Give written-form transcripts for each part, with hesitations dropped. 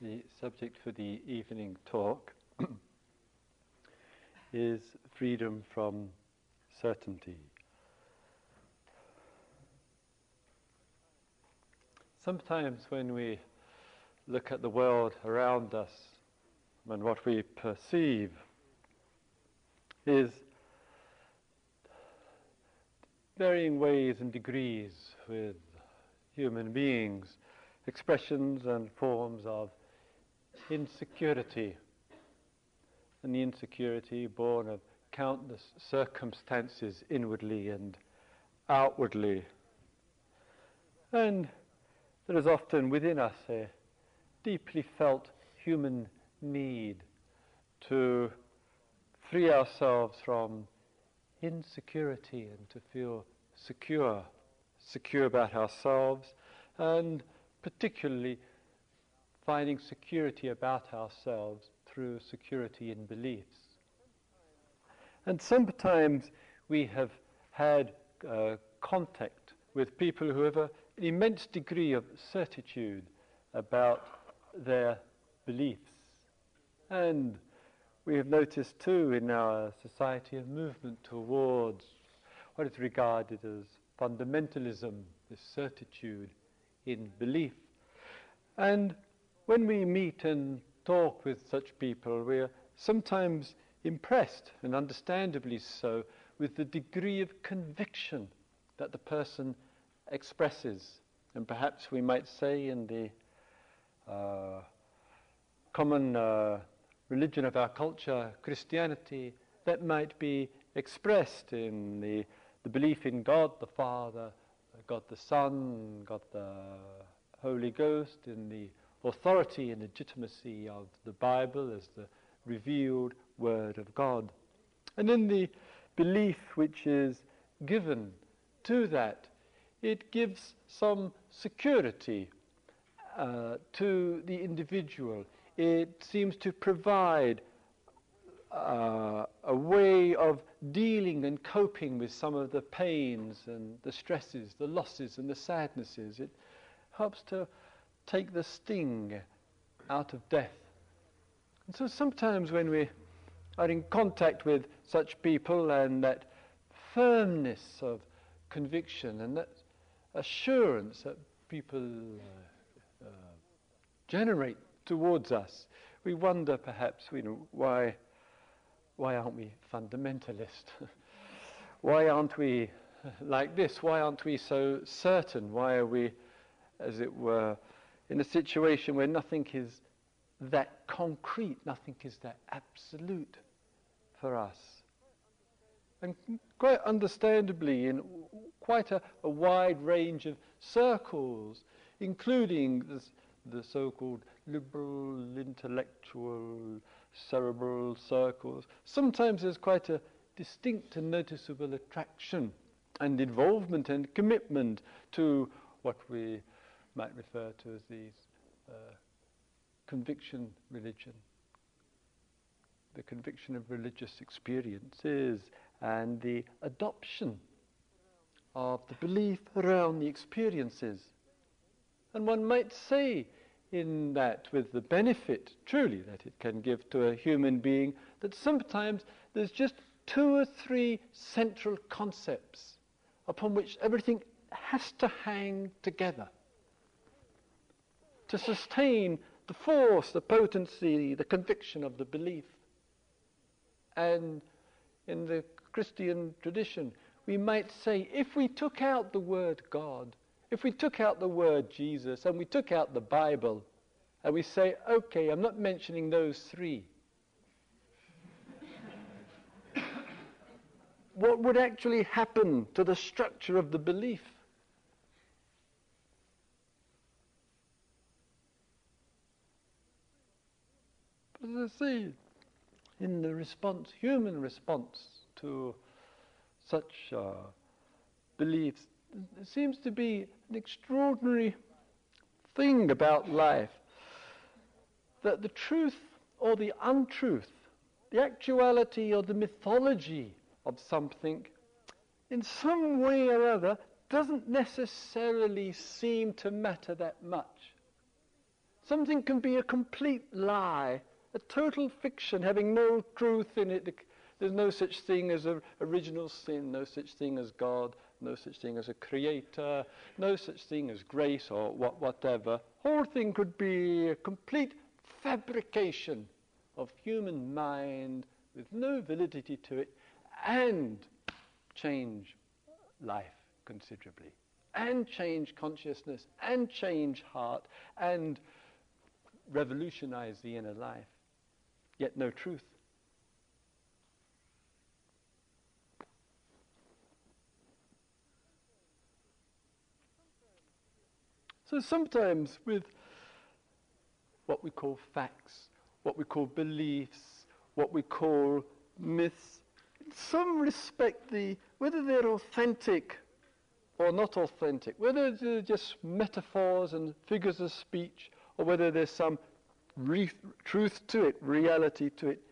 The subject for the evening talk is freedom from certainty. Sometimes when we look at the world around us and what we perceive is varying ways and degrees with human beings, expressions and forms of insecurity, and the insecurity born of countless circumstances inwardly and outwardly. And there is often within us a deeply felt human need to free ourselves from insecurity and to feel secure about ourselves, and particularly finding security about ourselves through security in beliefs. And sometimes we have had contact with people who have an immense degree of certitude about their beliefs. And we have noticed too in our society a movement towards what is regarded as fundamentalism, this certitude in belief. And when we meet and talk with such people, we are sometimes impressed, and understandably so, with the degree of conviction that the person expresses. And perhaps we might say in the common religion of our culture, Christianity, that might be expressed in the belief in God the Father, God the Son, God the Holy Ghost, in the authority and legitimacy of the Bible as the revealed Word of God. And in the belief which is given to that, it gives some security to the individual. It seems to provide a way of dealing and coping with some of the pains and the stresses, the losses and the sadnesses. It helps to take the sting out of death. And so sometimes when we are in contact with such people and that firmness of conviction and that assurance that people generate towards us, we wonder perhaps, you know, why aren't we fundamentalist? Why aren't we like this? Why aren't we so certain? Why are we, as it were, in a situation where nothing is that concrete, nothing is that absolute for us? And quite understandably, in quite a wide range of circles, including the so-called liberal, intellectual, cerebral circles, sometimes there's quite a distinct and noticeable attraction and involvement and commitment to what we might refer to as the conviction religion, the conviction of religious experiences and the adoption of the belief around the experiences. And one might say in that, with the benefit truly that it can give to a human being, that sometimes there's just 2 or 3 central concepts upon which everything has to hang together to sustain the force, the potency, the conviction of the belief. And in the Christian tradition, we might say, if we took out the word God, if we took out the word Jesus, and we took out the Bible, and we say, okay, I'm not mentioning those 3, what would actually happen to the structure of the belief? But as I say, in the response, human response to such beliefs, there seems to be an extraordinary thing about life, that the truth or the untruth, the actuality or the mythology of something, in some way or other, doesn't necessarily seem to matter that much. Something can be a complete lie, a total fiction, having no truth in it. There's no such thing as an original sin, no such thing as God, no such thing as a creator, no such thing as grace or whatever. Whole thing could be a complete fabrication of human mind with no validity to it, and change life considerably, and change consciousness, and change heart, and revolutionize the inner life, yet no truth. So sometimes with what we call facts, what we call beliefs, what we call myths, in some respect, whether they're authentic or not authentic, whether they're just metaphors and figures of speech, or whether there's some truth to it, reality to it,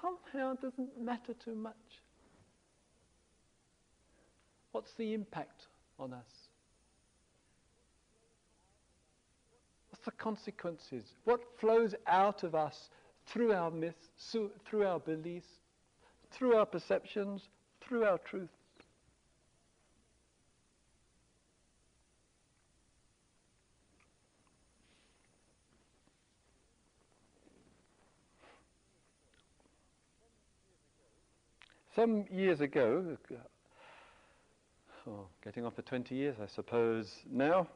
somehow doesn't matter too much. What's the impact on us? The consequences, what flows out of us through our myths, through our beliefs, through our perceptions, through our truth. Some years ago, getting on for 20 years I suppose now,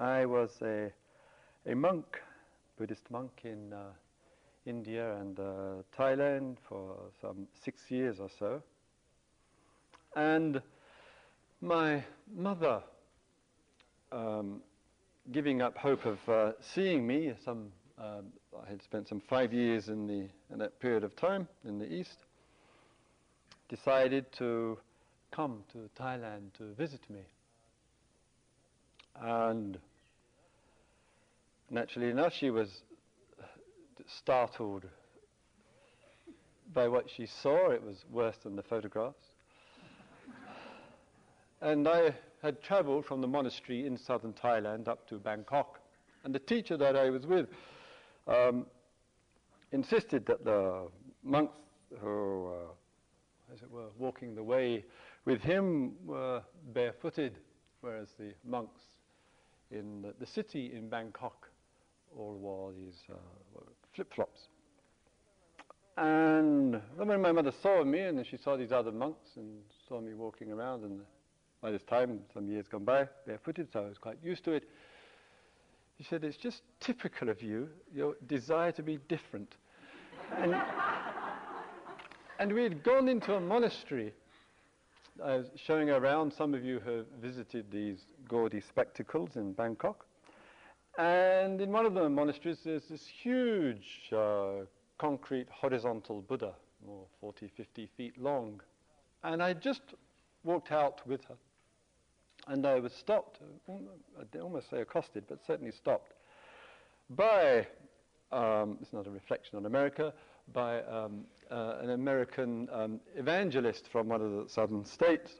I was a monk, Buddhist monk in India and Thailand for some 6 years or so. And my mother, giving up hope of seeing me, I had spent some 5 years in that period of time in the East, decided to come to Thailand to visit me. And naturally enough, she was startled by what she saw. It was worse than the photographs. And I had traveled from the monastery in southern Thailand up to Bangkok. And the teacher that I was with insisted that the monks who were walking the way with him were barefooted, whereas the monks in the city in Bangkok all wore these flip-flops. And when my mother saw me, and then she saw these other monks and saw me walking around, and by this time, some years gone by, barefooted, so I was quite used to it, she said, "It's just typical of you, your desire to be different." and we had gone into a monastery. I was showing around. Some of you have visited these gaudy spectacles in Bangkok. And in one of the monasteries, there's this huge concrete horizontal Buddha, more 40, 50 feet long. And I just walked out with her. And I was stopped, I'd almost say accosted, but certainly stopped, by, it's not a reflection on America, by an American evangelist from one of the southern states,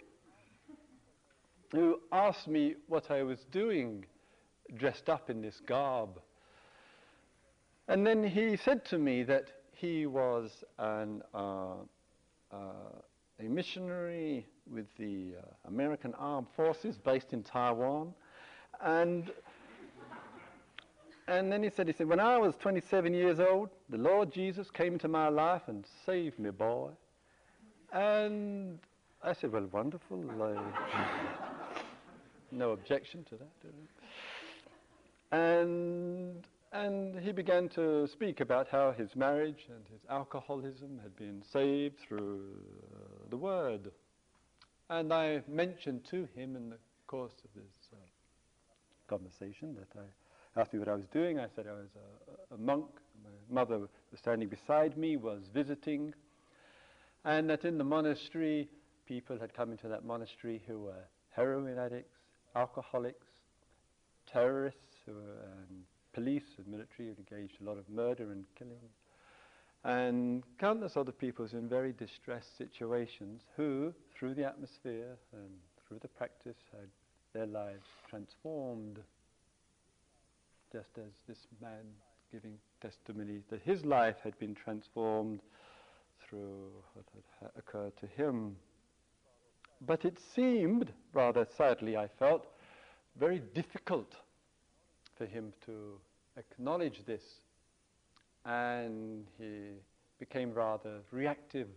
who asked me what I was doing dressed up in this garb. And then he said to me that he was a missionary with the American Armed Forces based in Taiwan. And then he said, "When I was 27 years old, the Lord Jesus came into my life and saved me, boy." And I said, "Well, wonderful." No objection to that. And he began to speak about how his marriage and his alcoholism had been saved through the Word. And I mentioned to him in the course of this conversation that asked me what I was doing. I said I was a monk. My mother was standing beside me, was visiting, and that in the monastery, people had come into that monastery who were heroin addicts, alcoholics, terrorists, and police and military who engaged in a lot of murder and killing, and countless other people in very distressed situations who, through the atmosphere and through the practice, had their lives transformed. just as this man giving testimony that his life had been transformed through what had occurred to him. But it seemed, rather sadly I felt, very difficult for him to acknowledge this, and he became rather reactive.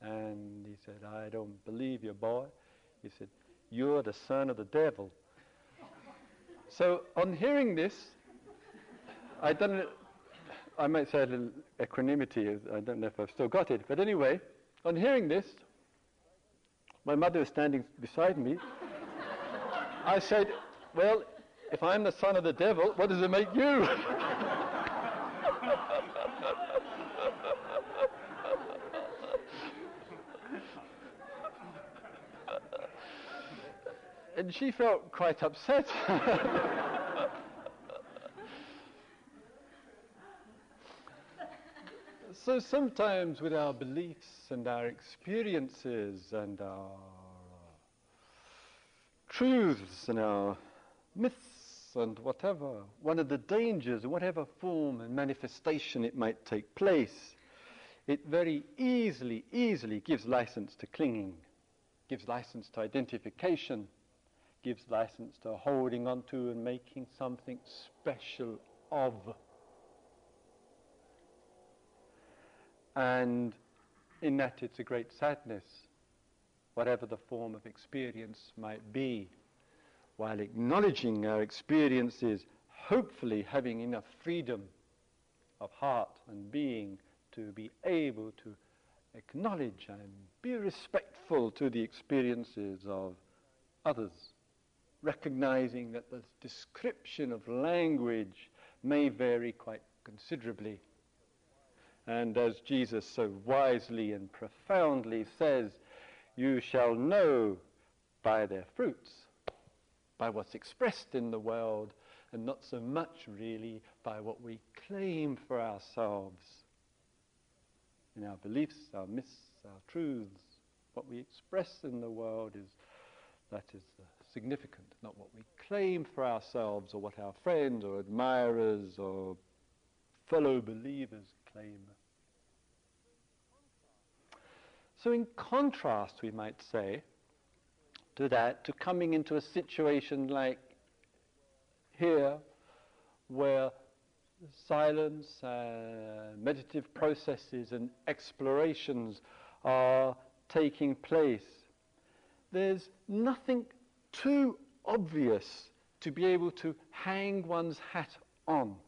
And he said, "I don't believe you, boy." He said, "You're the son of the devil." So on hearing this, I don't know, I might say a little equanimity, I don't know if I've still got it, but anyway, on hearing this, my mother was standing beside me. I said, "Well, if I'm the son of the devil, what does it make you?" And she felt quite upset. So sometimes with our beliefs and our experiences and our truths and our myths and whatever, one of the dangers, whatever form and manifestation it might take place, it very easily gives license to clinging, gives license to identification, gives license to holding on to and making something special of. And in that it's a great sadness, whatever the form of experience might be, while acknowledging our experiences, hopefully having enough freedom of heart and being to be able to acknowledge and be respectful to the experiences of others, recognizing that the description of language may vary quite considerably. And as Jesus so wisely and profoundly says, "You shall know by their fruits," by what's expressed in the world, and not so much really by what we claim for ourselves in our beliefs, our myths, our truths. What we express in the world is significant, not what we claim for ourselves or what our friends or admirers or fellow believers claim. So in contrast, we might say, to that, to coming into a situation like here, where silence, meditative processes and explorations are taking place, there's nothing too obvious to be able to hang one's hat on.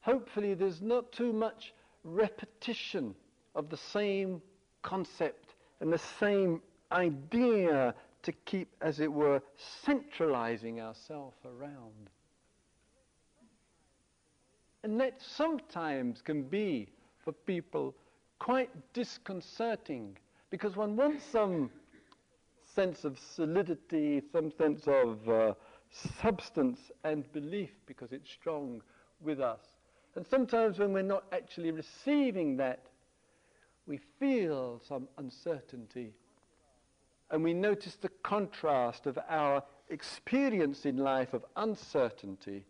Hopefully there's not too much repetition of the same concept and the same idea to keep, as it were, centralizing ourselves around. And that sometimes can be, for people, quite disconcerting, because one wants some sense of solidity, some sense of substance and belief, because it's strong with us. And sometimes when we're not actually receiving that, we feel some uncertainty, and we notice the contrast of our experience in life of uncertainty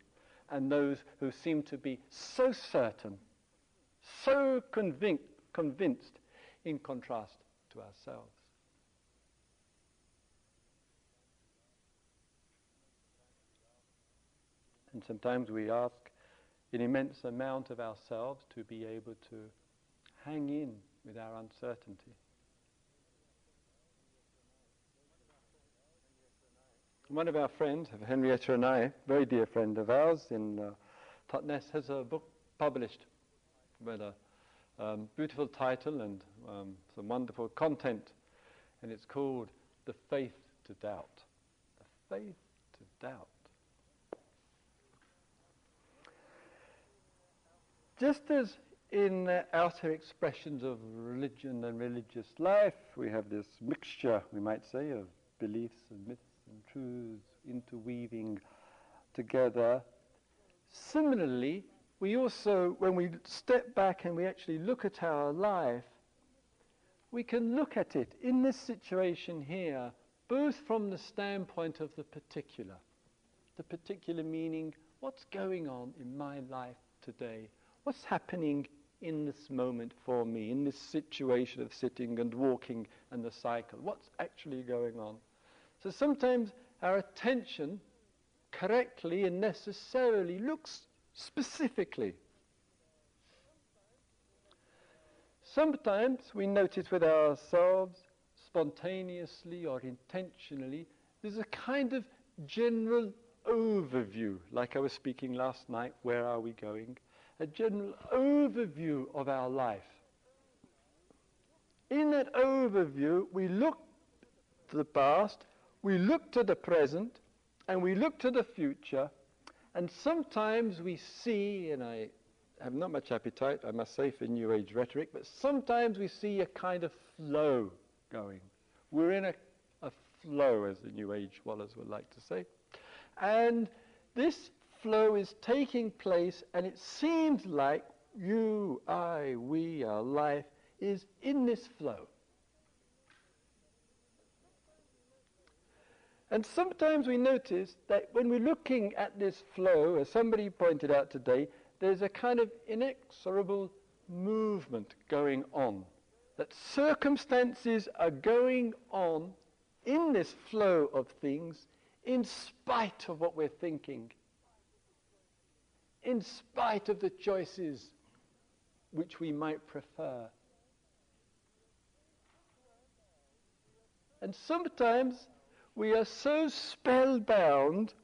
and those who seem to be so certain, so convinced, in contrast to ourselves. And sometimes we ask an immense amount of ourselves to be able to hang in with our uncertainty. One of our friends, Henrietta and I, very dear friend of ours in Totnes, has a book published with a beautiful title and some wonderful content, and it's called "The Faith to Doubt." The Faith to Doubt. Just as in outer expressions of religion and religious life, we have this mixture, we might say, of beliefs and myths and truths interweaving together. Similarly, we also, when we step back and we actually look at our life, we can look at it in this situation here, both from the standpoint of the particular, the particular meaning, what's going on in my life today? What's happening in this moment for me, in this situation of sitting and walking and the cycle? What's actually going on? So sometimes our attention correctly and necessarily looks specifically. Sometimes we notice with ourselves, spontaneously or intentionally, there's a kind of general overview, like I was speaking last night, where are we going? A general overview of our life. In that overview, we look to the past, we look to the present, and we look to the future, and sometimes we see, and I have not much appetite, I must say, for New Age rhetoric, but sometimes we see a kind of flow going. We're in a flow, as the New Age scholars would like to say. And this flow is taking place, and it seems like you, I, we, our life is in this flow. And sometimes we notice that when we're looking at this flow, as somebody pointed out today, there's a kind of inexorable movement going on, that circumstances are going on in this flow of things in spite of what we're thinking, in spite of the choices which we might prefer. And sometimes we are so spellbound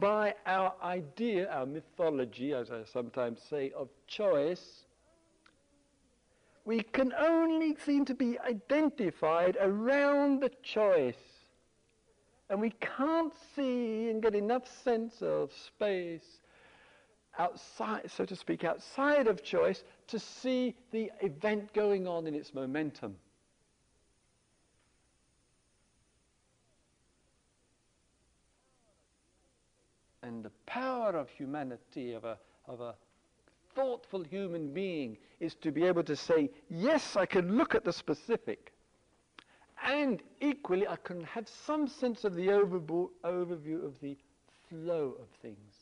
by our idea, our mythology, as I sometimes say, of choice, we can only seem to be identified around the choice. And we can't see and get enough sense of space outside, so to speak, outside of choice to see the event going on in its momentum. And the power of humanity, of a thoughtful human being, is to be able to say, yes, I can look at the specific, and equally I can have some sense of the overview of the flow of things.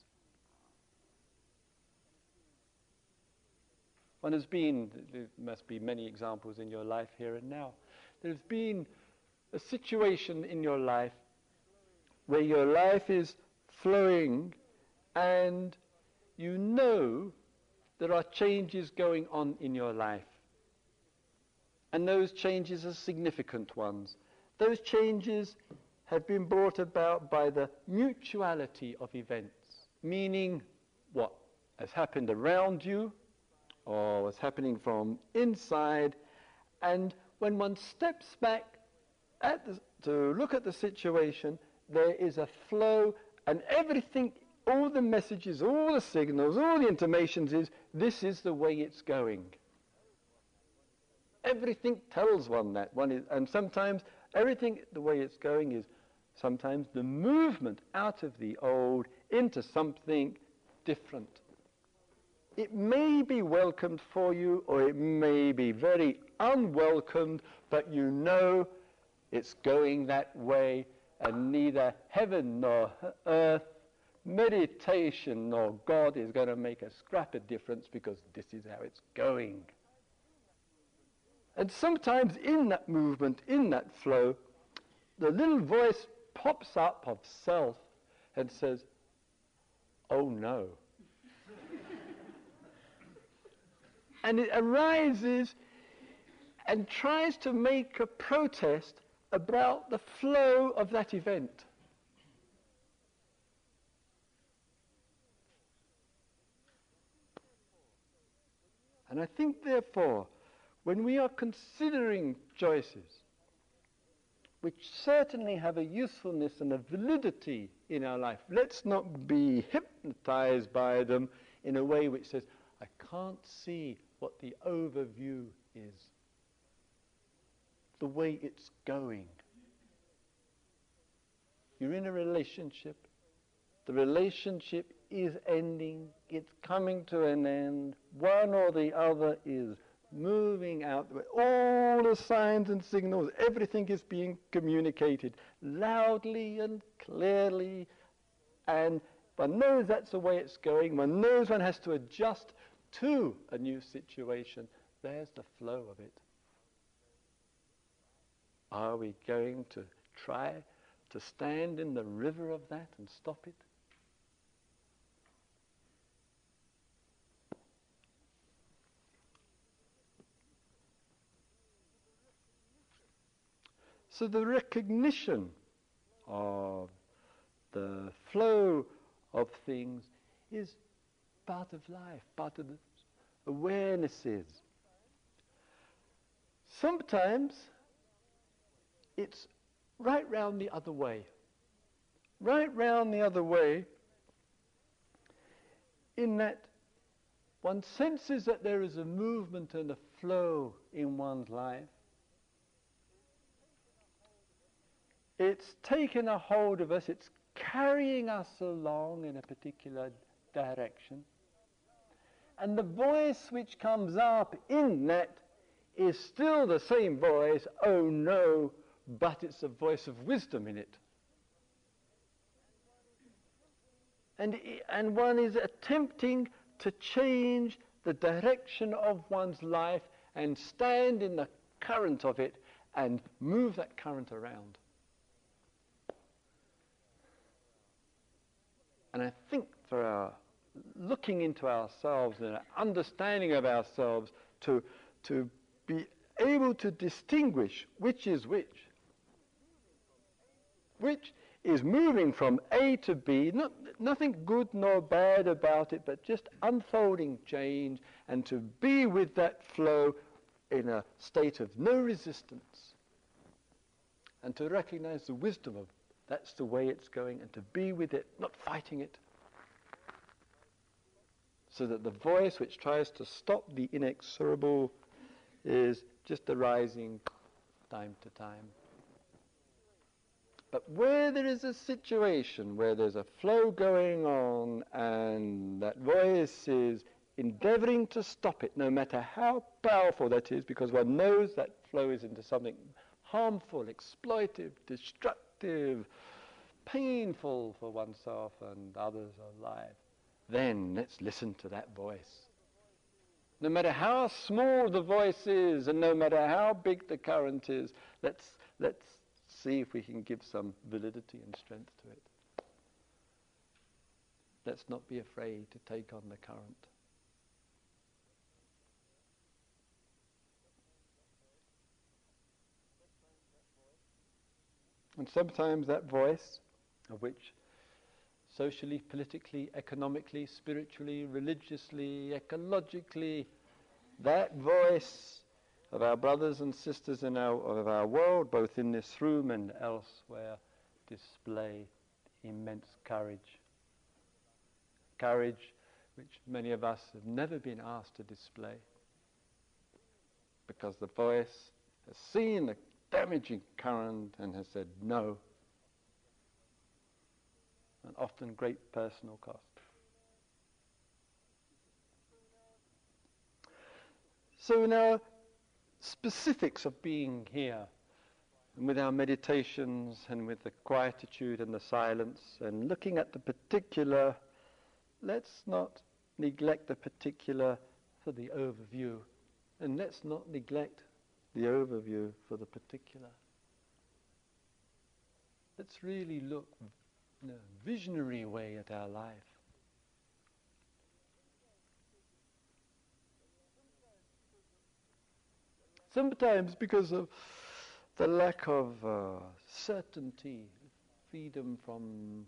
One has been, there must be many examples in your life here and now, there's been a situation in your life where your life is flowing, and you know there are changes going on in your life. And those changes are significant ones. Those changes have been brought about by the mutuality of events, meaning what has happened around you or what's happening from inside. And when one steps back to look at the situation, there is a flow. And everything, all the messages, all the signals, all the intimations is, this is the way it's going. Everything tells one that. And sometimes everything, the way it's going is sometimes the movement out of the old into something different. It may be welcomed for you, or it may be very unwelcomed, but you know it's going that way. And neither heaven nor earth, meditation nor God is going to make a scrap of difference, because this is how it's going. And sometimes in that movement, in that flow, the little voice pops up of self and says, oh no. And it arises and tries to make a protest about the flow of that event. And I think, therefore, when we are considering choices, which certainly have a usefulness and a validity in our life, let's not be hypnotized by them in a way which says, I can't see what the overview is, the way it's going. You're in a relationship. The relationship is ending. It's coming to an end. One or the other is moving out the way. All the signs and signals, everything is being communicated loudly and clearly and one knows that's the way it's going, one knows one has to adjust to a new situation. There's the flow of it. Are we going to try to stand in the river of that and stop it? So the recognition of the flow of things is part of life, part of the awarenesses. Sometimes it's right round the other way. Right round the other way, in that one senses that there is a movement and a flow in one's life. It's taken a hold of us, it's carrying us along in a particular direction. And the voice which comes up in that is still the same voice, oh no, but it's a voice of wisdom in it. And one is attempting to change the direction of one's life and stand in the current of it and move that current around. And I think for our looking into ourselves and our understanding of ourselves, to be able to distinguish which is moving from A to B, nothing good nor bad about it, but just unfolding change, and to be with that flow in a state of no resistance, and to recognize the wisdom of that's the way it's going, and to be with it, not fighting it. So that the voice which tries to stop the inexorable is just arising time to time. But where there is a situation, where there's a flow going on, and that voice is endeavoring to stop it, no matter how powerful that is, because one knows that flow is into something harmful, exploitive, destructive, painful for oneself and others alive, then let's listen to that voice. No matter how small the voice is and no matter how big the current is, let's see if we can give some validity and strength to it. Let's not be afraid to take on the current. And sometimes that voice, of which socially, politically, economically, spiritually, religiously, ecologically, that voice of our brothers and sisters in of our world, both in this room and elsewhere, display immense courage. Courage which many of us have never been asked to display, because the voice has seen the damaging current and has said no, and often great personal cost. So in our specifics of being here, and with our meditations and with the quietude and the silence and looking at the particular, let's not neglect the particular for the overview, and let's not neglect the overview for the particular. Let's really look in a visionary way at our life. Sometimes because of the lack of certainty, freedom from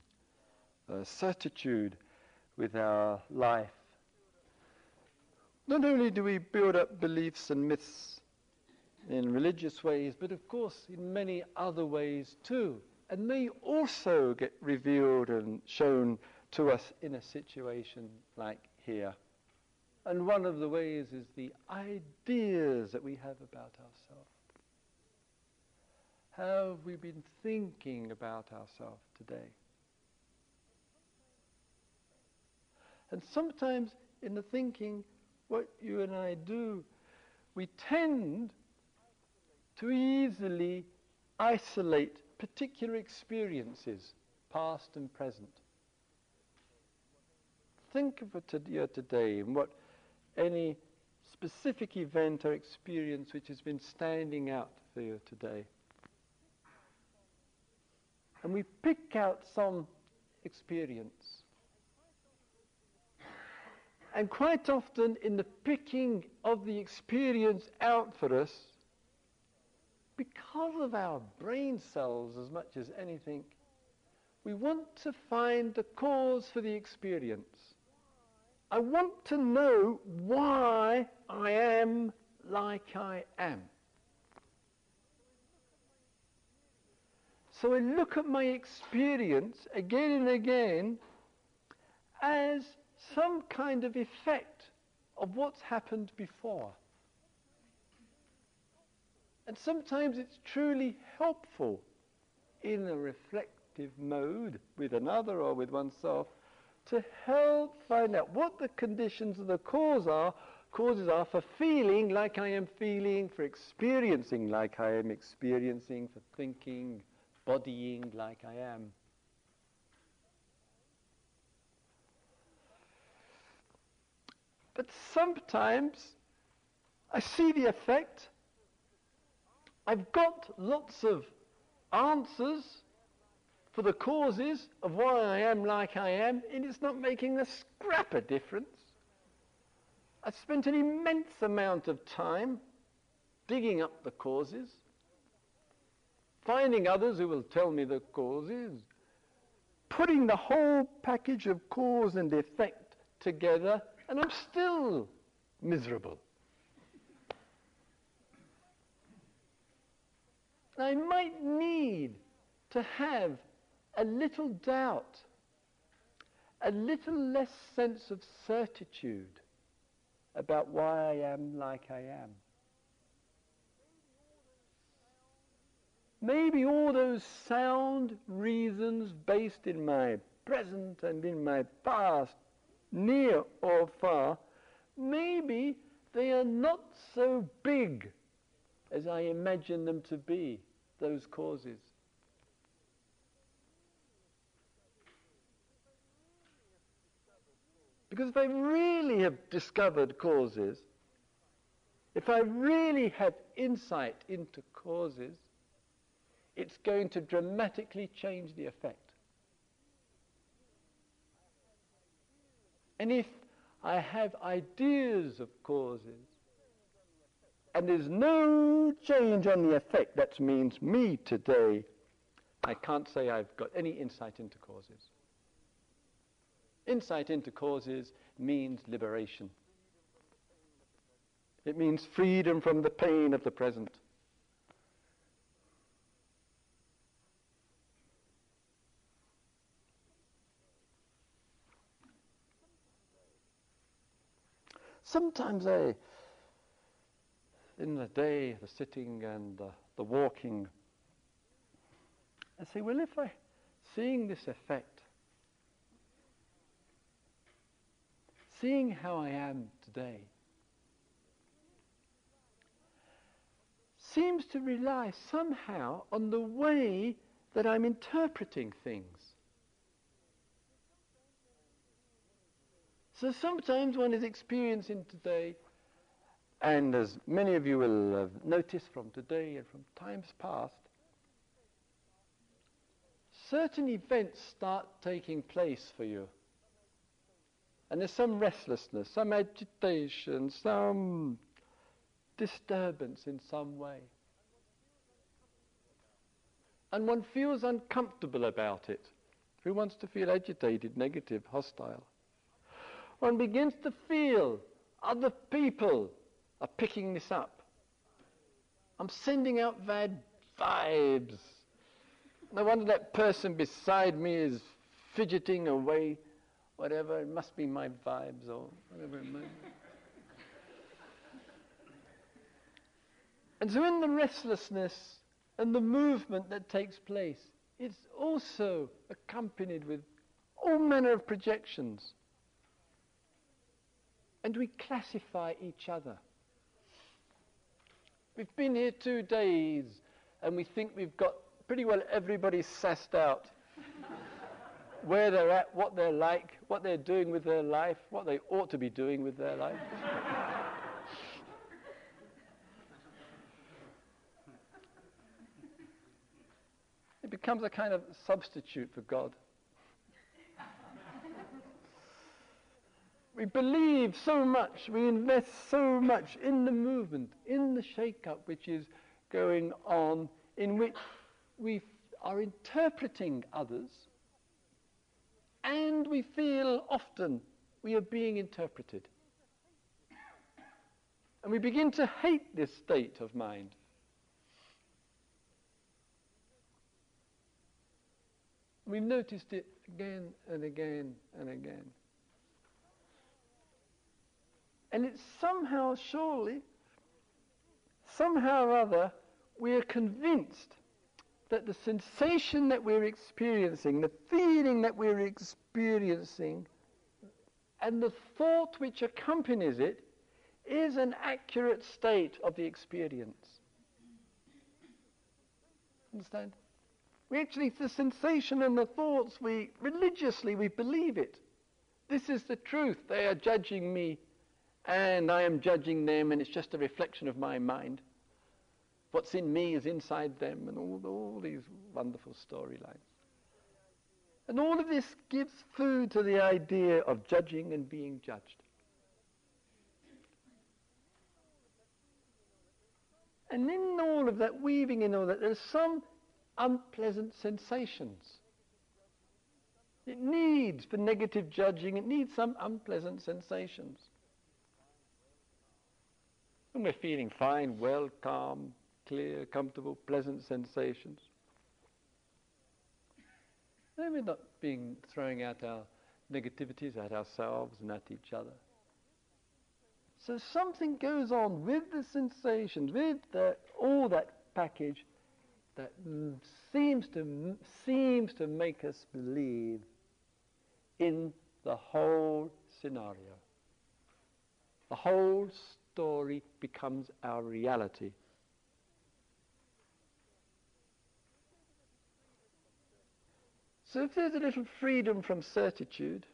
certitude with our life, not only do we build up beliefs and myths in religious ways, but of course in many other ways too, and they also get revealed and shown to us in a situation like here. And one of the ways is the ideas that we have about ourselves. How have we been thinking about ourselves today? And sometimes in the thinking, what you and I do, we tend to easily isolate particular experiences, past and present. think of it here today, and what any specific event or experience which has been standing out for you today. And we pick out some experience. And quite often in the picking of the experience out for us, because of our brain cells as much as anything, we want to find the cause for the experience. I want to know why I am like I am. So I look at my experience again and again as some kind of effect of what's happened before. And sometimes it's truly helpful in a reflective mode with another or with oneself to help find out what the conditions and the causes are for feeling like I am feeling, for experiencing like I am experiencing, for thinking, bodying like I am. But sometimes I see the effect. I've got lots of answers for the causes of why I am like I am, and it's not making a scrap of difference. I've spent an immense amount of time digging up the causes, finding others who will tell me the causes, putting the whole package of cause and effect together, and I'm still miserable. I might need to have a little doubt, a little less sense of certitude about why I am like I am. Maybe all those sound reasons based in my present and in my past, near or far, maybe they are not so big as I imagine them to be, those causes. Because if I really have discovered causes, if I really have insight into causes, it's going to dramatically change the effect. And if I have ideas of causes, and there's no change on the effect, that means me today, I can't say I've got any insight into causes. Insight into causes means liberation. It means freedom from the pain of the present. Sometimes in the day, the sitting and the walking, I say, well, if I'm seeing this effect, seeing how I am today, seems to rely somehow on the way that I'm interpreting things. So sometimes one is experiencing today, and as many of you will have noticed from today and from times past, certain events start taking place for you. And there's some restlessness, some agitation, some disturbance in some way. And one feels uncomfortable about it. Who wants to feel agitated, negative, hostile? One begins to feel other people are picking this up. I'm sending out bad vibes. No wonder that person beside me is fidgeting away, whatever, it must be my vibes or whatever it might be. And so in the restlessness and the movement that takes place, it's also accompanied with all manner of projections. And we classify each other. We've been here 2 days, and we think we've got pretty well everybody sussed out. where they're at, what they're like, what they're doing with their life, what they ought to be doing with their life. It becomes a kind of substitute for God. We believe so much, we invest so much in the movement, in the shake-up which is going on, in which we are interpreting others, and we feel often we are being interpreted. And we begin to hate this state of mind. We've noticed it again and again and again. And it's somehow, surely, somehow or other, we are convinced that the sensation that we're experiencing, the feeling that we're experiencing, and the thought which accompanies it is an accurate state of the experience. Understand? We actually, the sensation and the thoughts, religiously, we believe it. This is the truth. They are judging me, and I am judging them, and it's just a reflection of my mind. What's in me is inside them, and all these wonderful storylines. And all of this gives food to the idea of judging and being judged. And in all of that, weaving in all that, there's some unpleasant sensations. It needs, for negative judging, it needs some unpleasant sensations. And we're feeling fine, well, calm, clear, comfortable, pleasant sensations. And we're not throwing out our negativities at ourselves and at each other. So something goes on with the sensations, with all that package that seems to make us believe in the whole scenario. The whole story becomes our reality. So if there's a little freedom from certitude,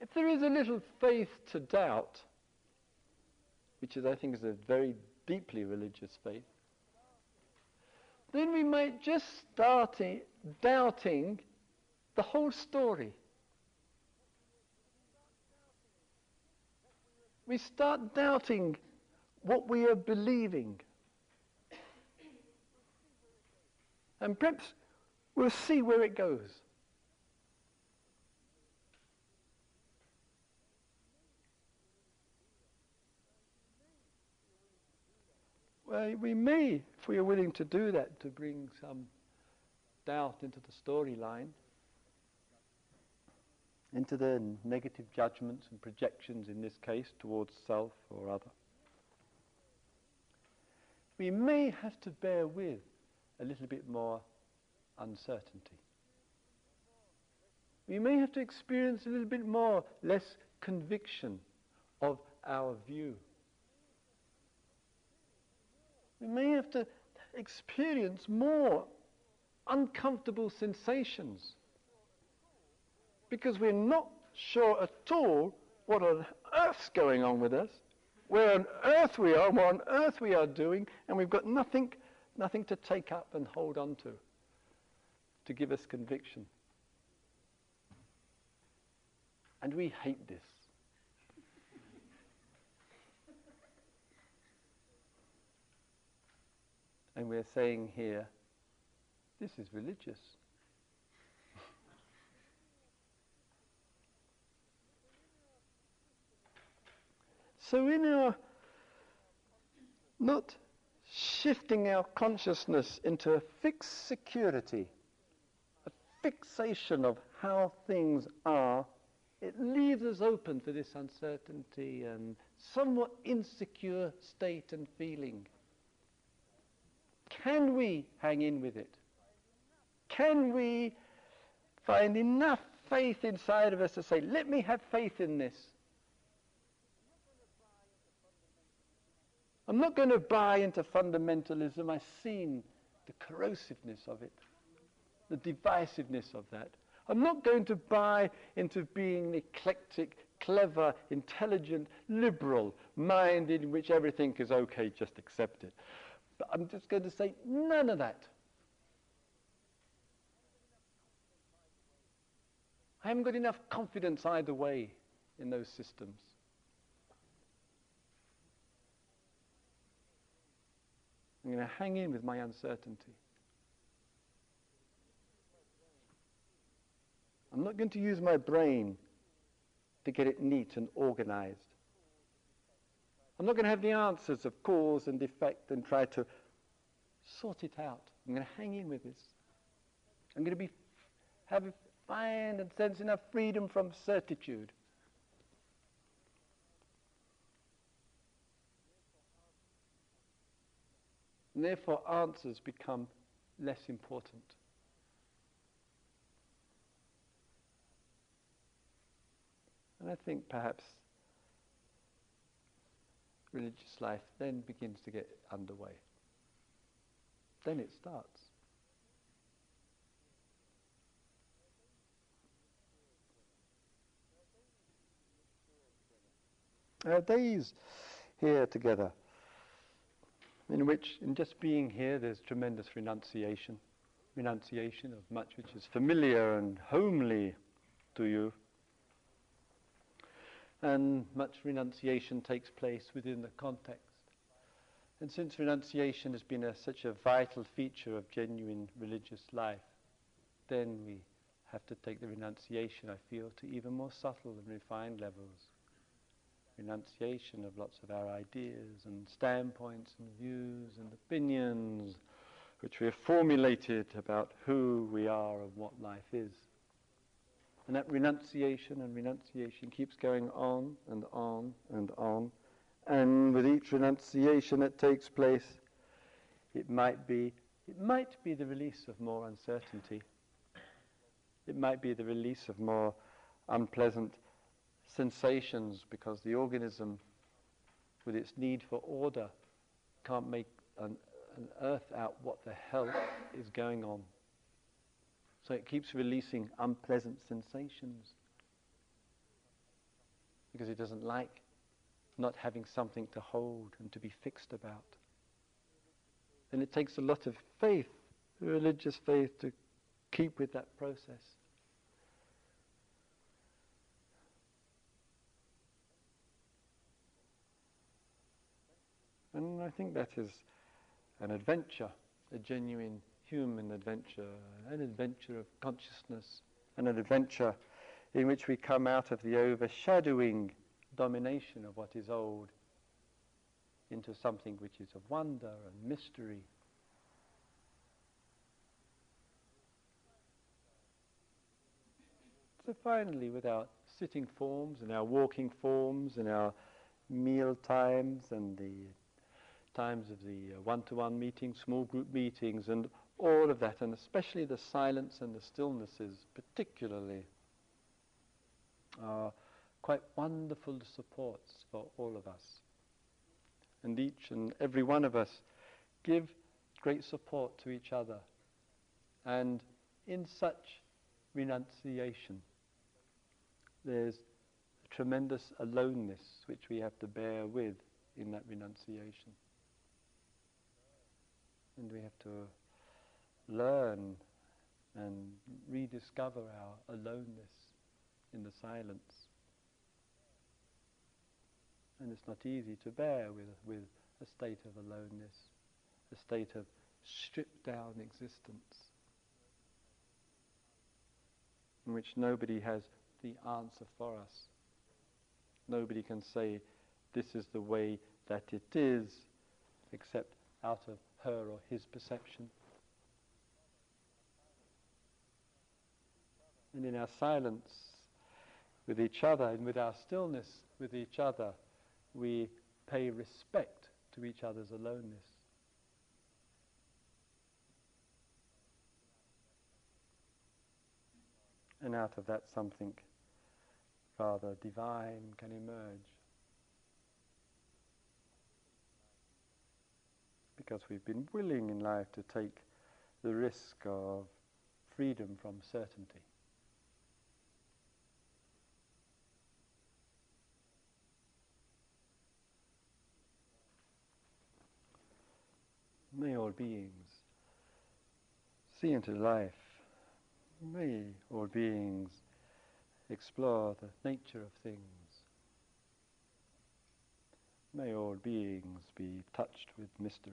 if there is a little faith to doubt, which is, I think, is a very deeply religious faith, then we might just start doubting the whole story. We start doubting what we are believing. And perhaps we'll see where it goes. Well, we may, if we are willing to do that, to bring some doubt into the storyline, into the negative judgments and projections, in this case, towards self or other. We may have to bear with a little bit more uncertainty. We may have to experience a little bit more, less conviction of our view. We may have to experience more uncomfortable sensations, because we're not sure at all what on earth's going on with us, where on earth we are, what on earth we are doing, and we've got nothing to take up and hold on to give us conviction. And we hate this. And we're saying here, this is religious. So in our not shifting our consciousness into a fixed security, a fixation of how things are, it leaves us open for this uncertainty and somewhat insecure state and feeling. Can we hang in with it? Can we find enough faith inside of us to say, let me have faith in this? I'm not going to buy into fundamentalism. I've seen the corrosiveness of it, the divisiveness of that. I'm not going to buy into being an eclectic, clever, intelligent, liberal mind in which everything is okay, just accept it. But I'm just going to say none of that. I haven't got enough confidence either way in those systems. I'm going to hang in with my uncertainty. I'm not going to use my brain to get it neat and organized. I'm not going to have the answers of cause and effect and try to sort it out. I'm going to hang in with this. I'm going to have a find and sense enough freedom from certitude. And therefore answers become less important. And I think perhaps religious life then begins to get underway. Then it starts. Our days here together, in which, in just being here, there's tremendous renunciation, renunciation of much which is familiar and homely to you. And much renunciation takes place within the context. And since renunciation has been such a vital feature of genuine religious life, then we have to take the renunciation, I feel, to even more subtle and refined levels. Renunciation of lots of our ideas and standpoints and views and opinions which we have formulated about who we are and what life is. And that renunciation and renunciation keeps going on and on and on. And with each renunciation that takes place, it might be the release of more uncertainty. It might be the release of more unpleasant sensations, because the organism, with its need for order, can't make an earth out what the hell is going on. So it keeps releasing unpleasant sensations, because it doesn't like not having something to hold and to be fixed about. And it takes a lot of faith, religious faith, to keep with that process. And I think that is an adventure, a genuine human adventure, an adventure of consciousness, and an adventure in which we come out of the overshadowing domination of what is old into something which is of wonder and mystery. So finally, with our sitting forms and our walking forms and our meal times and the times of the one-to-one meetings, small group meetings, and all of that, and especially the silence and the stillnesses particularly, are quite wonderful supports for all of us. And each and every one of us give great support to each other, and in such renunciation there's a tremendous aloneness which we have to bear with in that renunciation. And we have to learn and rediscover our aloneness in the silence. And it's not easy to bear with a state of aloneness, a state of stripped down existence, in which nobody has the answer for us. Nobody can say, this is the way that it is, except out of her or his perception. And in our silence with each other and with our stillness with each other, we pay respect to each other's aloneness. And out of that something rather divine can emerge, because we've been willing in life to take the risk of freedom from certainty. may all beings see into life. May all beings explore the nature of things. May all beings be touched with mystery.